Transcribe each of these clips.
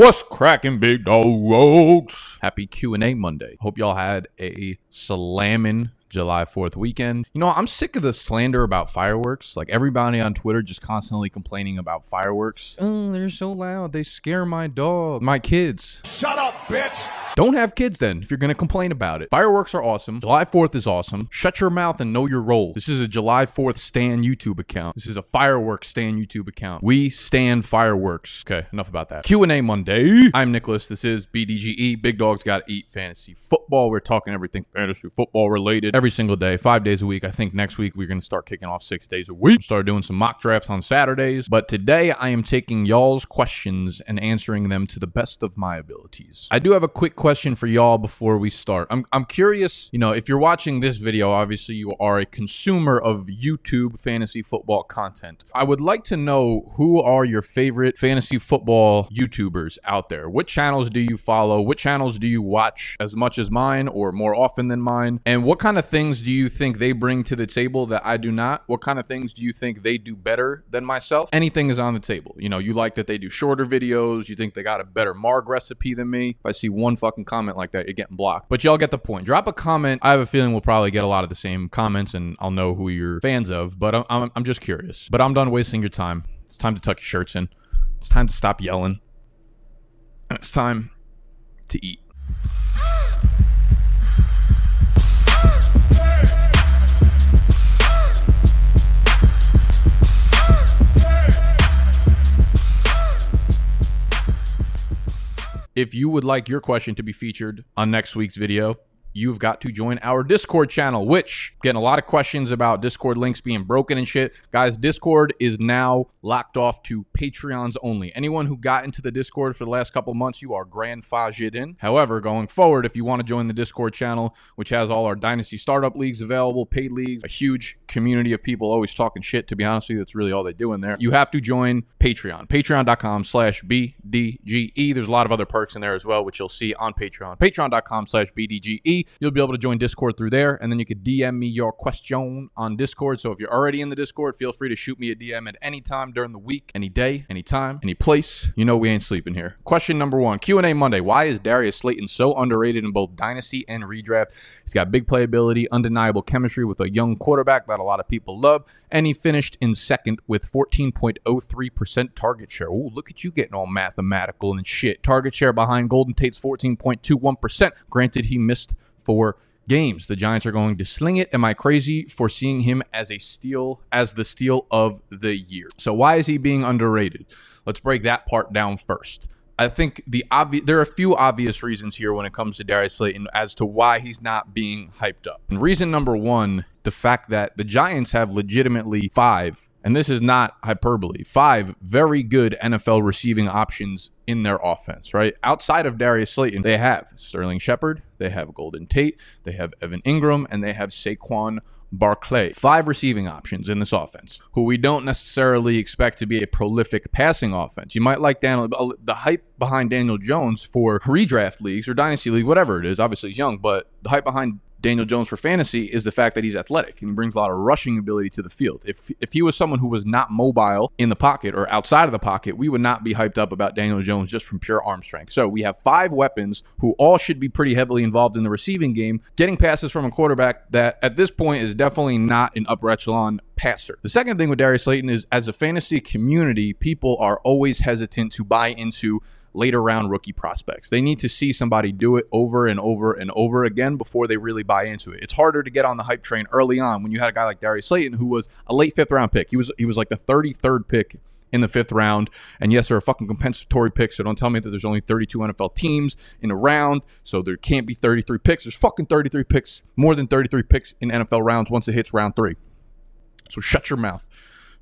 What's cracking, big dogs? Happy Q&A Monday. Hope y'all had a slammin' July 4th weekend. You know, I'm sick of the slander about fireworks. Like, everybody on Twitter just constantly complaining about fireworks. Oh, they're so loud. They scare my dog, my kids. Shut up, bitch. Don't have kids then if you're gonna complain about it. Fireworks are awesome. July 4th is awesome. Shut your mouth and know your role. This is a July 4th stan YouTube account. This is a fireworks stan YouTube account. We stan fireworks. Okay, enough about that. Q&A Monday. I'm Nicholas. This is BDGE. Big Dogs Gotta Eat Fantasy Football. We're talking everything fantasy football related every single day, 5 days a week. I think next week we're gonna start kicking off 6 days a week. Start doing some mock drafts on Saturdays. But today I am taking y'all's questions and answering them to the best of my abilities. I do have a quick question for y'all before we start. I'm curious, you know, if you're watching this video, obviously you are a consumer of YouTube fantasy football content. I would like to know, who are your favorite fantasy football YouTubers out there? What channels do you follow? What channels do you watch as much as mine or more often than mine? And what kind of things do you think they bring to the table that I do not? What kind of things do you think they do better than myself? Anything is on the table. You know, you like that they do shorter videos. You think they got a better marg recipe than me. If I see one fucking comment like that, you're getting blocked. But y'all get the point. Drop a comment. I have a feeling we'll probably get a lot of the same comments and I'll know who you're fans of, but I'm just curious. But I'm done wasting your time. It's time to tuck your shirts in. It's time to stop yelling. And it's time to eat. If you would like your question to be featured on next week's video, you've got to join our Discord channel, which, getting a lot of questions about Discord links being broken and shit. Guys, Discord is now locked off to Patreons only. Anyone who got into the Discord for the last couple months, you are grandfathered in. However, going forward, if you want to join the Discord channel, which has all our Dynasty Startup Leagues available, paid leagues, a huge community of people always talking shit, to be honest with you, that's really all they do in there. You have to join Patreon, patreon.com/BDGE. There's a lot of other perks in there as well, which you'll see on Patreon, patreon.com/BDGE. You'll be able to join Discord through there, and then you could DM me your question on Discord. So if you're already in the Discord, feel free to shoot me a DM at any time during the week, any day, any time, any place. You know we ain't sleeping here. Question number one, Q&A Monday. Why is Darius Slayton so underrated in both Dynasty and Redraft? He's got big playability, undeniable chemistry with a young quarterback that a lot of people love, and he finished in second with 14.03% target share. Ooh, look at you getting all mathematical and shit. Target share behind Golden Tate's 14.21%. Granted, he missed 4 games. The Giants are going to sling it. Am I crazy for seeing him as a steal, as the steal of the year? So why is he being underrated? Let's break that part down first. I think there are a few obvious reasons here when it comes to Darius Slayton as to why he's not being hyped up. And reason number one, the fact that the Giants have legitimately 5, and this is not hyperbole, 5 very good NFL receiving options in their offense, right? Outside of Darius Slayton, they have Sterling Shepard, they have Golden Tate, they have Evan Ingram, and they have Saquon Barkley. 5 receiving options in this offense, who we don't necessarily expect to be a prolific passing offense. You might like Daniel, the hype behind Daniel Jones for redraft leagues or dynasty league, whatever it is. Obviously, he's young, but the hype behind Daniel Jones for fantasy is the fact that he's athletic and he brings a lot of rushing ability to the field. If he was someone who was not mobile in the pocket or outside of the pocket, we would not be hyped up about Daniel Jones just from pure arm strength. So we have 5 weapons who all should be pretty heavily involved in the receiving game, getting passes from a quarterback that at this point is definitely not an upper echelon passer. The second thing with Darius Slayton is, as a fantasy community, people are always hesitant to buy into later round rookie prospects. They need to see somebody do it over and over and over again before they really buy into it. It's harder to get on the hype train early on when you had a guy like Darius Slayton, who was a late 5th round pick. He was like the 33rd pick in the 5th round. And yes, they're a fucking compensatory pick, so don't tell me that there's only 32 NFL teams in a round, so there can't be 33 picks. There's fucking 33 picks, more than 33 picks in NFL rounds once it hits round 3. So shut your mouth.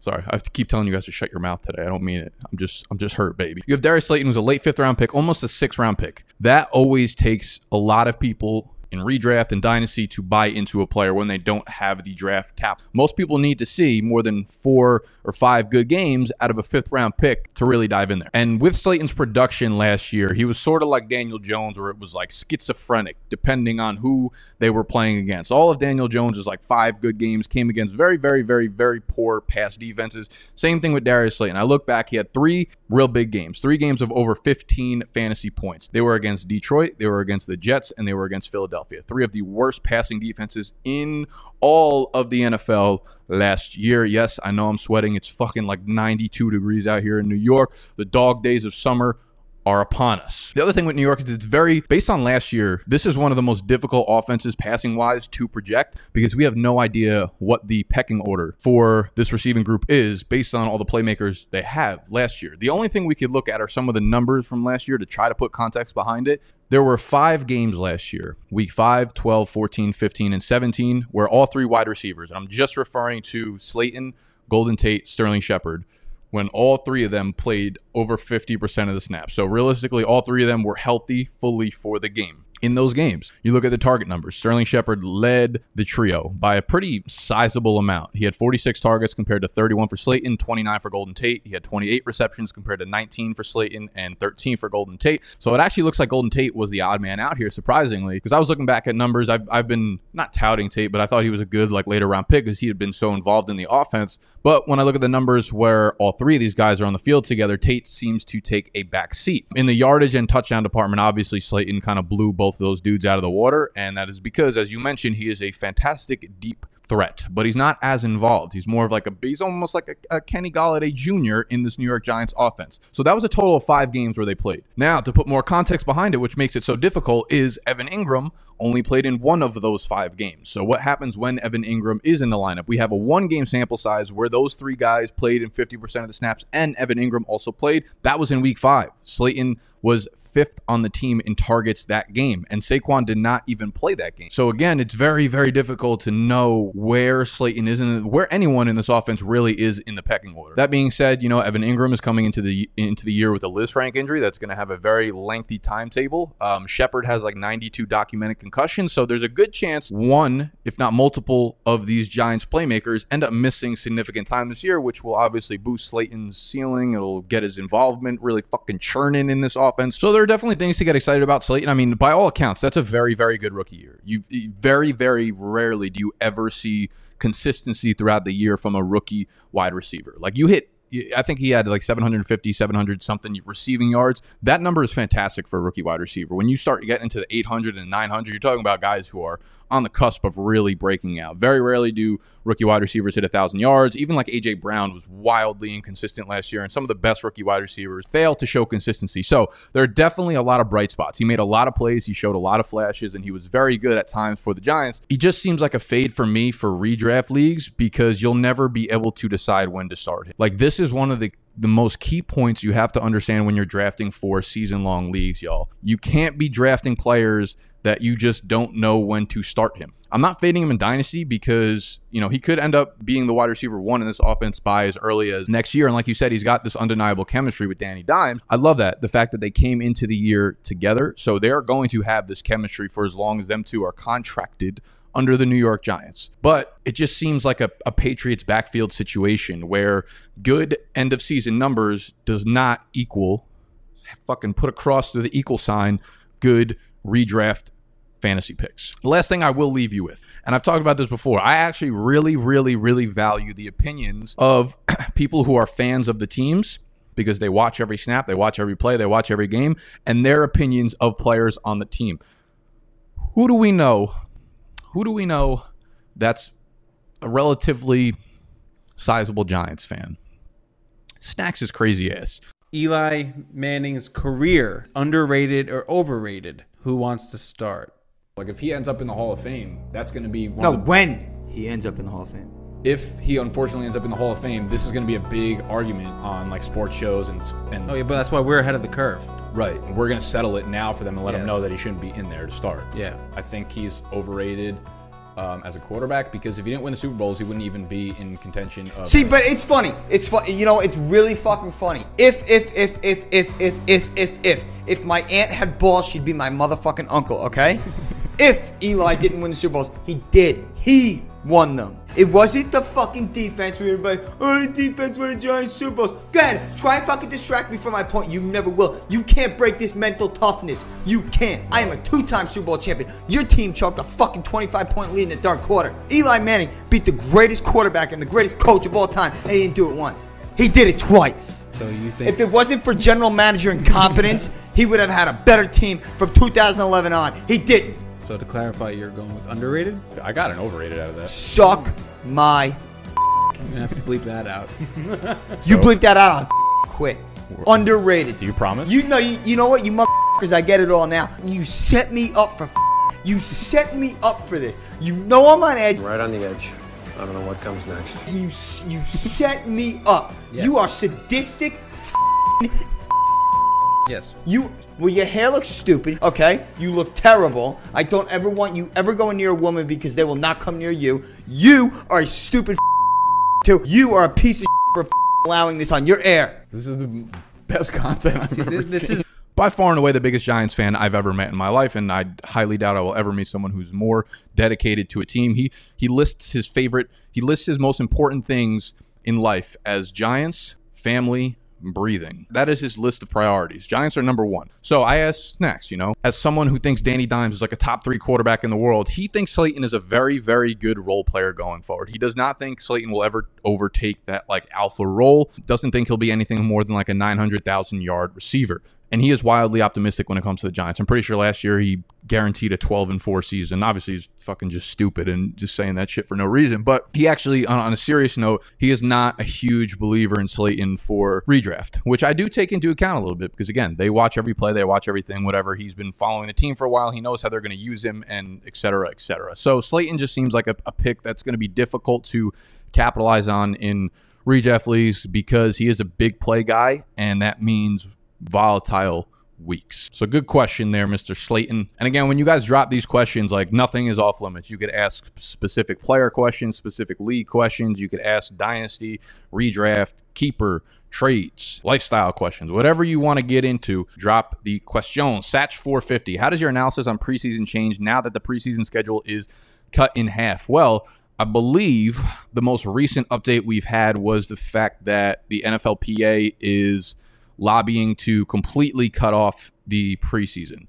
Sorry, I have to keep telling you guys to shut your mouth today. I don't mean it. I'm just hurt, baby. You have Darius Slayton, who's a late 5th round pick, almost a 6th round pick. That always takes a lot of people in redraft and dynasty to buy into a player when they don't have the draft cap. Most people need to see more than 4 or 5 good games out of a 5th round pick to really dive in there. And with Slayton's production last year, he was sort of like Daniel Jones, where it was like schizophrenic, depending on who they were playing against. All of Daniel Jones is like 5 good games, came against very, very, very, very poor pass defenses. Same thing with Darius Slayton. I look back, he had 3 real big games, 3 games of over 15 fantasy points. They were against Detroit, they were against the Jets, and they were against Philadelphia. 3 of the worst passing defenses in all of the NFL last year. Yes, I know I'm sweating. It's fucking like 92 degrees out here in New York. The dog days of summer are upon us. The other thing with New York is it's very, based on last year, this is one of the most difficult offenses passing-wise to project because we have no idea what the pecking order for this receiving group is based on all the playmakers they have last year. The only thing we could look at are some of the numbers from last year to try to put context behind it. There were 5 games last year, week 5, 12, 14, 15, and 17, where all 3 wide receivers, and I'm just referring to Slayton, Golden Tate, Sterling Shepard, when all 3 of them played over 50% of the snaps. So realistically, all 3 of them were healthy fully for the game. In those games, you look at the target numbers. Sterling Shepard led the trio by a pretty sizable amount. He had 46 targets compared to 31 for Slayton, 29 for Golden Tate. He had 28 receptions compared to 19 for Slayton and 13 for Golden Tate. So it actually looks like Golden Tate was the odd man out here, surprisingly, because I was looking back at numbers. I've been not touting Tate, but I thought he was a good like later round pick because he had been so involved in the offense. But when I look at the numbers where all 3 of these guys are on the field together, Tate seems to take a back seat. In the yardage and touchdown department, obviously Slayton kind of blew both of those dudes out of the water, and that is because, as you mentioned, he is a fantastic deep threat, but he's not as involved. He's more of like he's almost like a Kenny Galladay Jr. in this New York Giants offense. So that was a total of 5 games where they played. Now, to put more context behind it, which makes it so difficult, is Evan Ingram only played in 1 of those 5 games. So what happens when Evan Ingram is in the lineup? We have a 1-game sample size where those 3 guys played in 50% of the snaps, and Evan Ingram also played. That was in week 5. Slayton was 5th on the team in targets that game, and Saquon did not even play that game. So again, it's very, very difficult to know where Slayton is and where anyone in this offense really is in the pecking order. That being said, you know, Evan Ingram is coming into the year with a Lisfranc injury that's going to have a very lengthy timetable. Shepard has like 92 documented concussions, so there's a good chance 1, if not multiple, of these Giants playmakers end up missing significant time this year, which will obviously boost Slayton's ceiling. It'll get his involvement really fucking churning in this offense. So there are definitely things to get excited about Slayton. I mean, by all accounts, that's a very, very good rookie year. You very, very rarely do you ever see consistency throughout the year from a rookie wide receiver. Like, you hit, I think he had like 750, 700 something receiving yards. That number is fantastic for a rookie wide receiver. When you start getting into the 800 and 900, you're talking about guys who are on the cusp of really breaking out. Very rarely do rookie wide receivers hit 1,000 yards. Even like AJ Brown was wildly inconsistent last year, and some of the best rookie wide receivers fail to show consistency. So there are definitely a lot of bright spots. He made a lot of plays, he showed a lot of flashes, and he was very good at times for the Giants. He just seems like a fade for me for redraft leagues because you'll never be able to decide when to start him. Like, this is one of the most key points you have to understand when you're drafting for season-long leagues, y'all. You can't be drafting players that you just don't know when to start him. I'm not fading him in Dynasty because, you know, he could end up being the wide receiver 1 in this offense by as early as next year. And like you said, he's got this undeniable chemistry with Danny Dimes. I love that, the fact that they came into the year together. So they're going to have this chemistry for as long as them two are contracted under the New York Giants. But it just seems like a Patriots backfield situation where good end of season numbers does not equal, fucking put a cross through the equal sign, good redraft fantasy picks. The last thing I will leave you with, and I've talked about this before, I actually really, really, really value the opinions of people who are fans of the teams because they watch every snap, they watch every play, they watch every game, and their opinions of players on the team. Who do we know? Who do we know that's a relatively sizable Giants fan? Snacks is crazy ass. Eli Manning's career, underrated or overrated? Who wants to start? Like, if he ends up in the Hall of Fame, that's going to be one. No, when he ends up in the Hall of Fame. If he unfortunately ends up in the Hall of Fame, this is going to be a big argument on like sports shows and. Oh yeah, but that's why we're ahead of the curve. Right, and we're going to settle it now for them and let them know that he shouldn't be in there to start. Yeah, I think he's overrated as a quarterback because if he didn't win the Super Bowls, he wouldn't even be in contention. See, but it's funny. It's funny. You know, it's really fucking funny. If my aunt had balls, she'd be my motherfucking uncle. Okay. if Eli didn't win the Super Bowls. He did. He won them. It wasn't the fucking defense where everybody, oh, the defense won the Giants Super Bowls. Go ahead, try and fucking distract me from my point. You never will. You can't break this mental toughness. You can't. I am a two-time Super Bowl champion. Your team choked a fucking 25-point lead in the third quarter. Eli Manning beat the greatest quarterback and the greatest coach of all time, and he didn't do it once. He did it twice. So you think if it wasn't for general manager incompetence, he would have had a better team from 2011 on. He didn't. So to clarify, you're going with underrated? I got an overrated out of that. Suck my. You're going to have to bleep that out. You so bleep that out, I'll quit. Underrated. Do you promise? You know, you know what, you motherfuckers, I get it all now. You set me up for You set me up for this. You know I'm on edge. Right on the edge. I don't know what comes next. You set me up. Yes. You are sadistic. Yes. Well, your hair looks stupid, okay? You look terrible. I don't ever want you ever going near a woman because they will not come near you. You are a stupid too. You are a piece of for allowing this on your air. This is the best content I've ever seen. This is by far and away the biggest Giants fan I've ever met in my life, and I highly doubt I will ever meet someone who's more dedicated to a team. He lists his favorite, he lists his most important things in life as Giants, family, breathing. That is his list of priorities. Giants are number one. So I asked Snacks, you know, as someone who thinks Danny Dimes is like a top three quarterback in the world, he thinks Slayton is a very, very good role player going forward. He does not think Slayton will ever overtake that like alpha role. Doesn't think he'll be anything more than like a 900,000 yard receiver. And he is wildly optimistic when it comes to the Giants. I'm pretty sure last year he guaranteed a 12-4 season. Obviously, he's fucking just stupid and just saying that shit for no reason. But he actually, on a serious note, he is not a huge believer in Slayton for redraft, which I do take into account a little bit because, again, they watch every play. They watch everything, whatever. He's been following the team for a while. He knows how they're going to use him and et cetera, et cetera. So Slayton just seems like a pick that's going to be difficult to capitalize on in redraft leagues because he is a big play guy, and that means – volatile weeks. So good question there, Mr. Slayton. And again, when you guys drop these questions, like nothing is off limits. You could ask specific player questions, specific league questions. You could ask dynasty, redraft, keeper, trades, lifestyle questions, whatever you want to get into, drop the question. Satch 450. How does your analysis on preseason change now that the preseason schedule is cut in half? Well, I believe the most recent update we've had was the fact that the NFLPA is lobbying to completely cut off the preseason.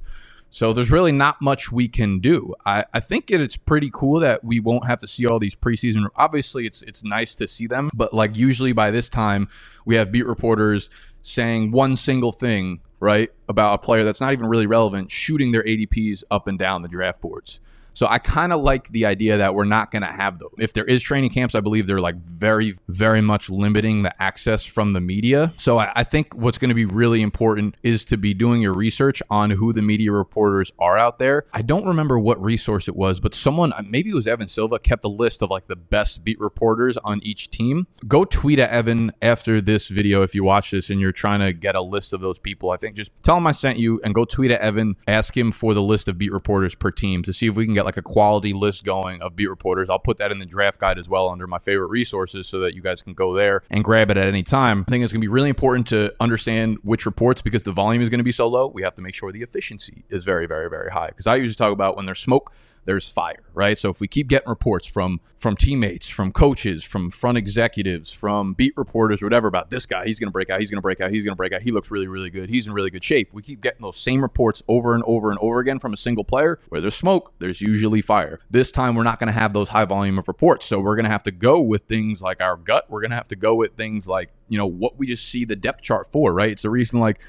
So there's really not much we can do. I think it's pretty cool that we won't have to see all these preseason. Obviously, it's nice to see them, but like usually by this time, we have beat reporters saying one single thing, right, about a player that's not even really relevant, shooting their ADPs up and down the draft boards. So I kind of like the idea that we're not going to have those. If there is training camps, I believe they're like very, very much limiting the access from the media. So I think what's going to be really important is to be doing your research on who the media reporters are out there. I don't remember what resource it was, but someone, maybe it was Evan Silva, kept a list of like the best beat reporters on each team. Go tweet at Evan after this video if you watch this and you're trying to get a list of those people. I think just tell him I sent you and go tweet at Evan. Ask him for the list of beat reporters per team to see if we can get like a quality list going of beat reporters. I'll put that in the draft guide as well under my favorite resources so that you guys can go there and grab it at any time. I think it's going to be really important to understand which reports, because the volume is going to be so low, we have to make sure the efficiency is very, very, very high. Because I usually talk about when there's smoke, there's fire, right? So if we keep getting reports from teammates, from coaches, from front executives, from beat reporters, whatever, about this guy, he's going to break out, he's going to break out, he's going to break out, he looks really, really good, he's in really good shape. We keep getting those same reports over and over and over again from a single player. Where there's smoke, there's usually fire. This time we're not going to have those high volume of reports, so we're going to have to go with things like our gut. We're going to have to go with things like, you know, what we just see the depth chart for, right? It's a reason like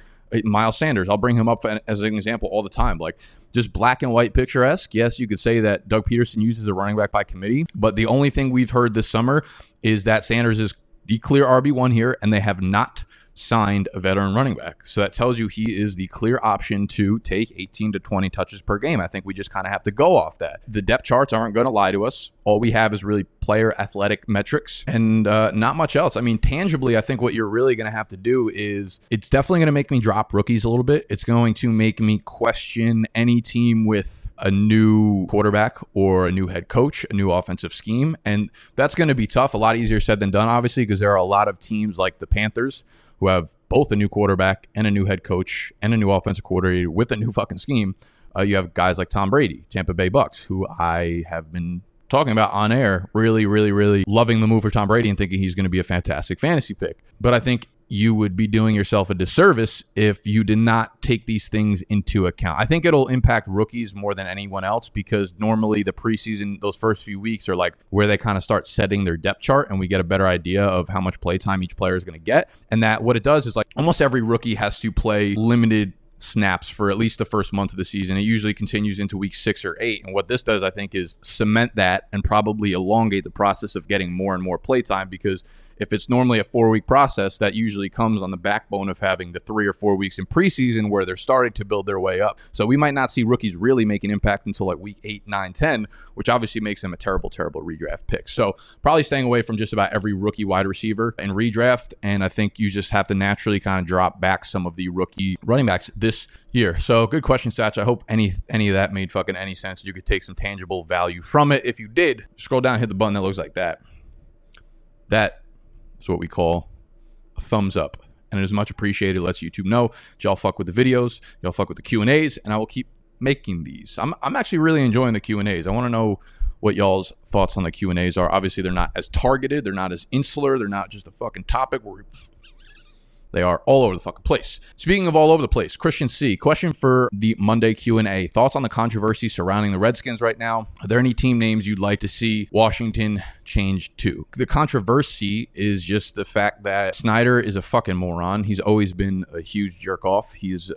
Miles Sanders, I'll bring him up as an example all the time, like just black and white picturesque. Yes, you could say that Doug Peterson uses a running back by committee, but the only thing we've heard this summer is that Sanders is the clear RB1 here, and they have not signed a veteran running back. So that tells you he is the clear option to take 18 to 20 touches per game. I think we just kind of have to go off that. The depth charts aren't going to lie to us. All we have is really player athletic metrics and not much else. I mean, tangibly, I think what you're really going to have to do is, it's definitely going to make me drop rookies a little bit. It's going to make me question any team with a new quarterback or a new head coach, a new offensive scheme. And that's going to be tough. A lot easier said than done, obviously, because there are a lot of teams like the Panthers who have both a new quarterback and a new head coach and a new offensive coordinator with a new fucking scheme You have guys like Tom Brady, Tampa Bay Bucks, who I have been talking about on air, really loving the move for Tom Brady and thinking he's going to be a fantastic fantasy pick. But I think you would be doing yourself a disservice if you did not take these things into account. I think it'll impact rookies more than anyone else, because normally the preseason, those first few weeks are like where they kind of start setting their depth chart, and we get a better idea of how much play time each player is going to get. And that what it does is, like, almost every rookie has to play limited snaps for at least the first month of the season. It usually continues into week 6 or 8. And what this does, I think, is cement that and probably elongate the process of getting more and more play time, because if it's normally a 4-week process, that usually comes on the backbone of having the 3 or 4 weeks in preseason where they're starting to build their way up. So we might not see rookies really make an impact until like week 8, 9, 10, which obviously makes them a terrible redraft pick. So probably staying away from just about every rookie wide receiver in redraft. And I think you just have to naturally kind of drop back some of the rookie running backs this year. So good question, Satch. I hope any of that made fucking any sense. You could take some tangible value from it. If you did, scroll down, hit the button that looks like that. That is what we call a thumbs up, and it is much appreciated. It lets YouTube know y'all fuck with the videos, y'all fuck with the Q&A's, and I will keep making these. I'm actually really enjoying the Q&A's. I want to know what y'all's thoughts on the Q&A's are. Obviously, they're not as targeted. They're not as insular. They're not just a fucking topic. They are all over the fucking place. Speaking of all over the place, Christian C. Question for the Monday Q&A. Thoughts on the controversy surrounding the Redskins right now? Are there any team names you'd like to see Washington change to? The controversy is just the fact that Snyder is a fucking moron. He's always been a huge jerk off. He's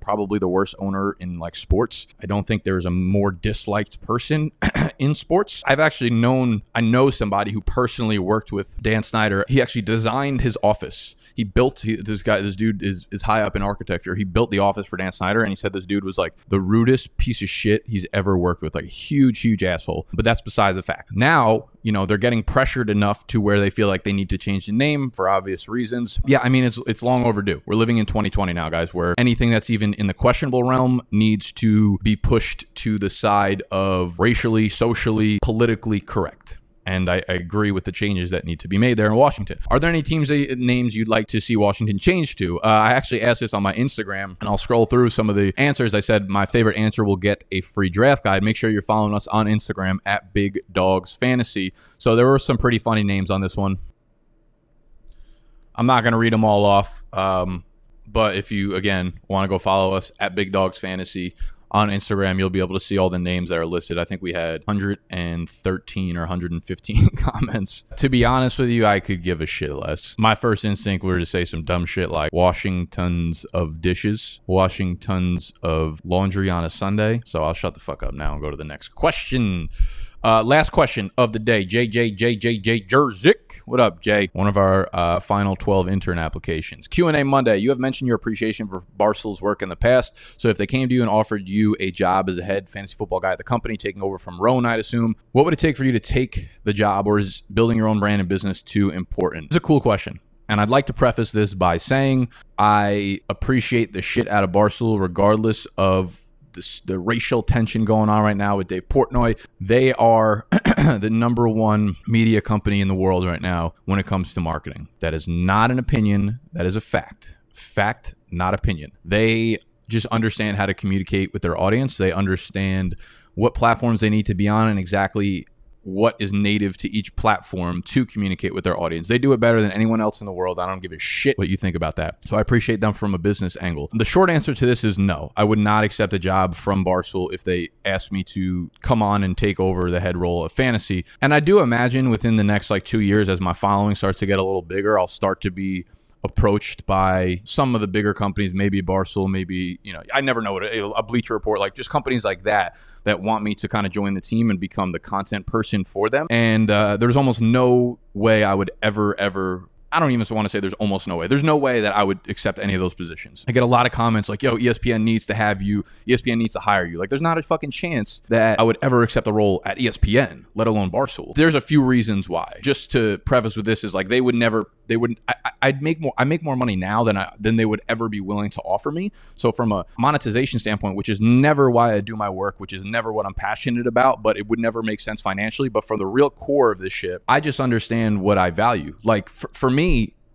probably the worst owner in like sports. I don't think there's a more disliked person in sports. I've actually I know somebody who personally worked with Dan Snyder. He actually designed his office. This dude is high up in architecture. He built the office for Dan Snyder, and he said this dude was like the rudest piece of shit he's ever worked with, like a huge asshole. But that's beside the fact. Now, you know, they're getting pressured enough to where they feel like they need to change the name for obvious reasons. Yeah, I mean, it's long overdue. We're living in 2020 now, guys, where anything that's even in the questionable realm needs to be pushed to the side of racially, socially, politically correct. And I agree with the changes that need to be made there in Washington. Are there any names you'd like to see Washington change to? I actually asked this on my Instagram, and I'll scroll through some of the answers. I said my favorite answer will get a free draft guide. Make sure you're following us on Instagram at Big Dogs Fantasy. So there were some pretty funny names on this one. I'm not going to read them all off. But if you, again, want to go follow us at Big Dogs Fantasy on Instagram, you'll be able to see all the names that are listed. I think we had 113 or 115 comments. To be honest with you, I could give a shit less. My first instinct were to say some dumb shit like washing tons of dishes, washing tons of laundry on a Sunday. So I'll shut the fuck up now and go to the next question. Last question of the day, JJ Jerzik. What up, Jay? One of our final 12 intern applications. Q&A Monday. You have mentioned your appreciation for Barstool's work in the past. So if they came to you and offered you a job as a head fantasy football guy at the company, taking over from Roan, I'd assume, what would it take for you to take the job, or is building your own brand and business too important? It's a cool question. And I'd like to preface this by saying I appreciate the shit out of Barstool regardless of the racial tension going on right now with Dave Portnoy. They are the #1 media company in the world right now when it comes to marketing. That is not an opinion. That is a fact. Fact, not opinion. They just understand how to communicate with their audience. They understand what platforms they need to be on and exactly what is native to each platform to communicate with their audience. They do it better than anyone else in the world. I don't give a shit what you think about that. So I appreciate them from a business angle. The short answer to this is no. I would not accept a job from Barstool if they asked me to come on and take over the head role of fantasy. And I do imagine within the next like 2 years, as my following starts to get a little bigger, I'll start to be approached by some of the bigger companies, maybe Barstool, maybe, you know, I never know, what a Bleacher Report, like just companies like that want me to kind of join the team and become the content person for them. And there's almost no way I would ever I don't even want to say there's almost no way. There's no way that I would accept any of those positions. I get a lot of comments like, yo, ESPN needs to have you. ESPN needs to hire you. Like, there's not a fucking chance that I would ever accept a role at ESPN, let alone Barstool. There's a few reasons why. Just to preface with this is like, I make more money now than they would ever be willing to offer me. So from a monetization standpoint, which is never why I do my work, which is never what I'm passionate about, but it would never make sense financially. But from the real core of this shit, I just understand what I value. Like for me,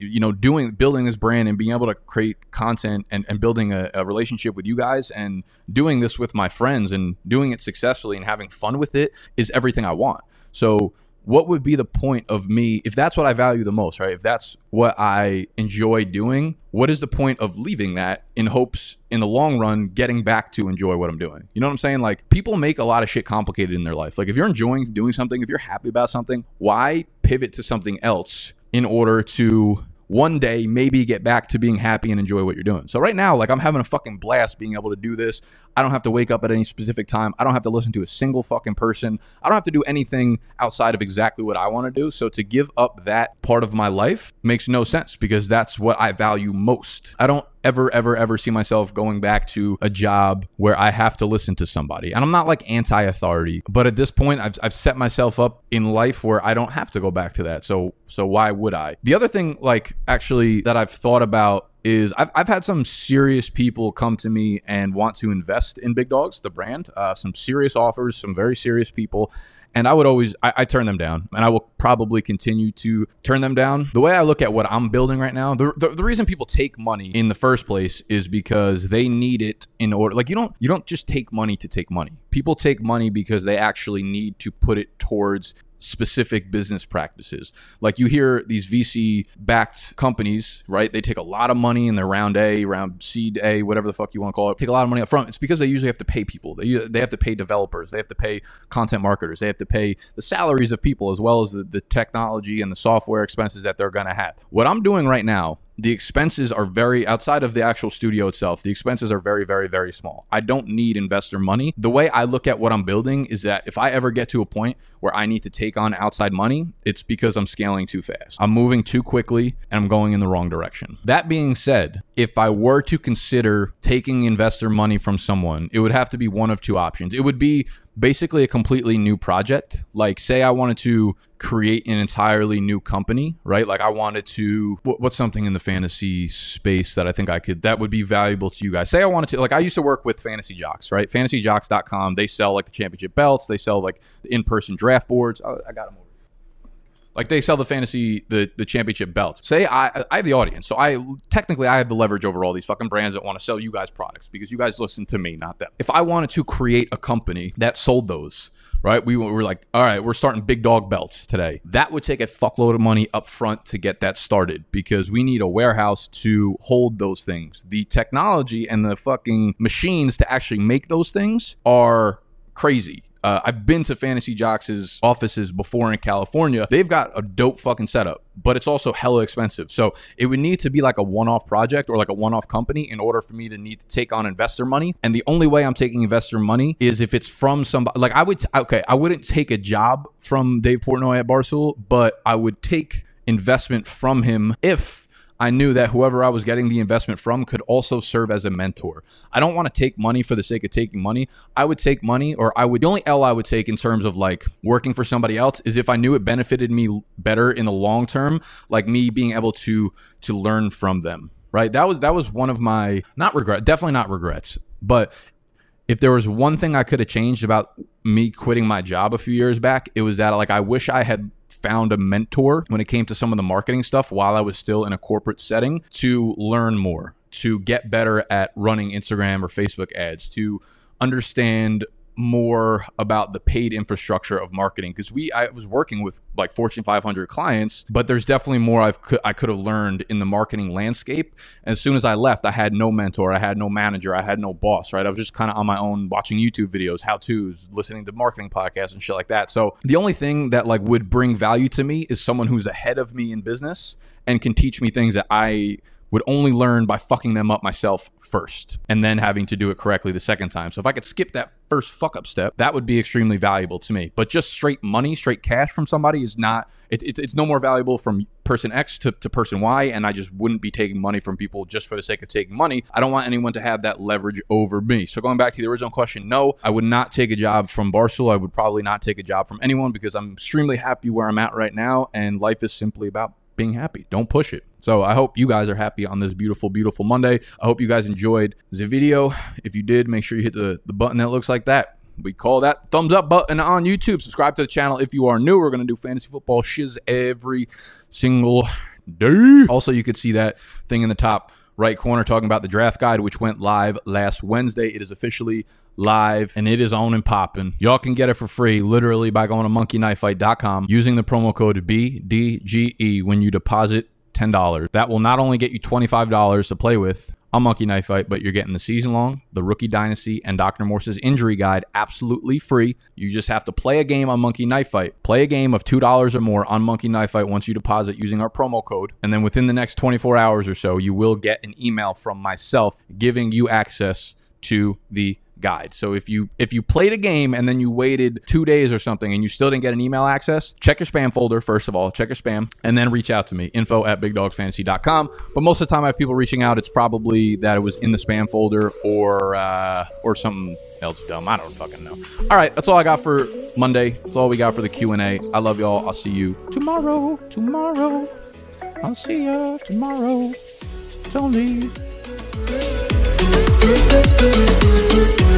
you know, building this brand and being able to create content and building a relationship with you guys and doing this with my friends and doing it successfully and having fun with it is everything I want. So what would be the point of me if that's what I value the most, right? If that's what I enjoy doing, what is the point of leaving that in hopes in the long run getting back to enjoy what I'm doing? You know what I'm saying? Like, people make a lot of shit complicated in their life. Like, if you're enjoying doing something, if you're happy about something, why pivot to something else in order to one day maybe get back to being happy and enjoy what you're doing? So right now, like, I'm having a fucking blast being able to do this. I don't have to wake up at any specific time. I don't have to listen to a single fucking person. I don't have to do anything outside of exactly what I want to do. So to give up that part of my life makes no sense, because that's what I value most. I don't ever see myself going back to a job where I have to listen to somebody. And I'm not like anti-authority, but at this point, I've set myself up in life where I don't have to go back to that. So why would I? The other thing, like, actually, that I've thought about is I've had some serious people come to me and want to invest in Big Dogs, the brand, some serious offers, some very serious people. And I would always, I turn them down, and I will probably continue to turn them down. The way I look at what I'm building right now, the reason people take money in the first place is because they need it in order. Like, you don't just take money to take money. People take money because they actually need to put it towards specific business practices. Like, you hear these VC backed companies, right? They take a lot of money in their round A, round seed A, whatever the fuck you want to call it, take a lot of money up front. It's because they usually have to pay people. They have to pay developers. They have to pay content marketers. They have to pay the salaries of people, as well as the technology and the software expenses that they're going to have. What I'm doing right now, the expenses are very, outside of the actual studio itself, the expenses are very small. I don't need investor money. The way I look at what I'm building is that if I ever get to a point where I need to take on outside money, it's because I'm scaling too fast. I'm moving too quickly and I'm going in the wrong direction. That being said, if I were to consider taking investor money from someone, it would have to be one of two options. It would be basically a completely new project. Like, say I wanted to create an entirely new company, right? Like, I wanted to, what's something in the fantasy space that I think I could, that would be valuable to you guys? Say I wanted to, like, I used to work with Fantasy Jocks, right? FantasyJocks.com. They sell like the championship belts. They sell like the in-person draft boards. I got them over. Like, they sell the fantasy, the championship belts. Say I have the audience. So I have the leverage over all these fucking brands that want to sell you guys products, because you guys listen to me, not them. If I wanted to create a company that sold those, right? We were like, all right, we're starting Big Dog Belts today. That would take a fuckload of money up front to get that started, because we need a warehouse to hold those things. The technology and the fucking machines to actually make those things are crazy. I've been to Fantasy Jocks' offices before in California. They've got a dope fucking setup, but it's also hella expensive. So it would need to be like a one-off project or like a one-off company in order for me to need to take on investor money. And the only way I'm taking investor money is if it's from somebody. Like, I wouldn't take a job from Dave Portnoy at Barstool, but I would take investment from him if I knew that whoever I was getting the investment from could also serve as a mentor. I don't want to take money for the sake of taking money. I would take money, or the only L I would take in terms of like working for somebody else is if I knew it benefited me better in the long term, like me being able to learn from them, right? That was one of my, definitely not regrets, but if there was one thing I could have changed about me quitting my job a few years back, it was that, like, I wish I had found a mentor when it came to some of the marketing stuff while I was still in a corporate setting, to learn more, to get better at running Instagram or Facebook ads, to understand more about the paid infrastructure of marketing, because I was working with like Fortune 500 clients, but there's definitely more I could have learned in the marketing landscape. As soon as I left, I had no mentor, I had no manager, I had no boss, right? I was just kind of on my own, watching YouTube videos, how-tos, listening to marketing podcasts and shit like that. So the only thing that like would bring value to me is someone who's ahead of me in business and can teach me things that I would only learn by fucking them up myself first and then having to do it correctly the second time. So if I could skip that first fuck up step, that would be extremely valuable to me. But just straight money, straight cash from somebody is not, it's no more valuable from person X to person Y. And I just wouldn't be taking money from people just for the sake of taking money. I don't want anyone to have that leverage over me. So going back to the original question, no, I would not take a job from Barstool. I would probably not take a job from anyone, because I'm extremely happy where I'm at right now. And life is simply about being happy. Don't push it. So I hope you guys are happy on this beautiful, beautiful Monday. I hope you guys enjoyed the video. If you did, make sure you hit the button that looks like that. We call that thumbs up button on YouTube. Subscribe to the channel if you are new. We're going to do fantasy football shiz every single D. Also, you could see that thing in the top right corner talking about the draft guide, which went live last Wednesday. It is officially live and it is on and popping. Y'all can get it for free literally by going to monkeyknifefight.com using the promo code BDGE when you deposit $10. That will not only get you $25 to play with on Monkey Knife Fight, but you're getting the season long, the rookie dynasty, and Dr. Morse's injury guide absolutely free. You just have to play a game on Monkey Knife Fight. Play a game of $2 or more on Monkey Knife Fight once you deposit using our promo code. And then within the next 24 hours or so, you will get an email from myself giving you access to the guide. So if you played a game and then you waited 2 days or something and you still didn't get an email access, check your spam folder. First of all, check your spam and then reach out to me, info@bigdogsfantasy.com. But most of the time I have people reaching out, it's probably that it was in the spam folder or something else dumb. I don't fucking know. All right, that's all I got for Monday. That's all we got for the Q&A. I love y'all. I'll see you tomorrow. I'll see ya tomorrow. Tony. We'll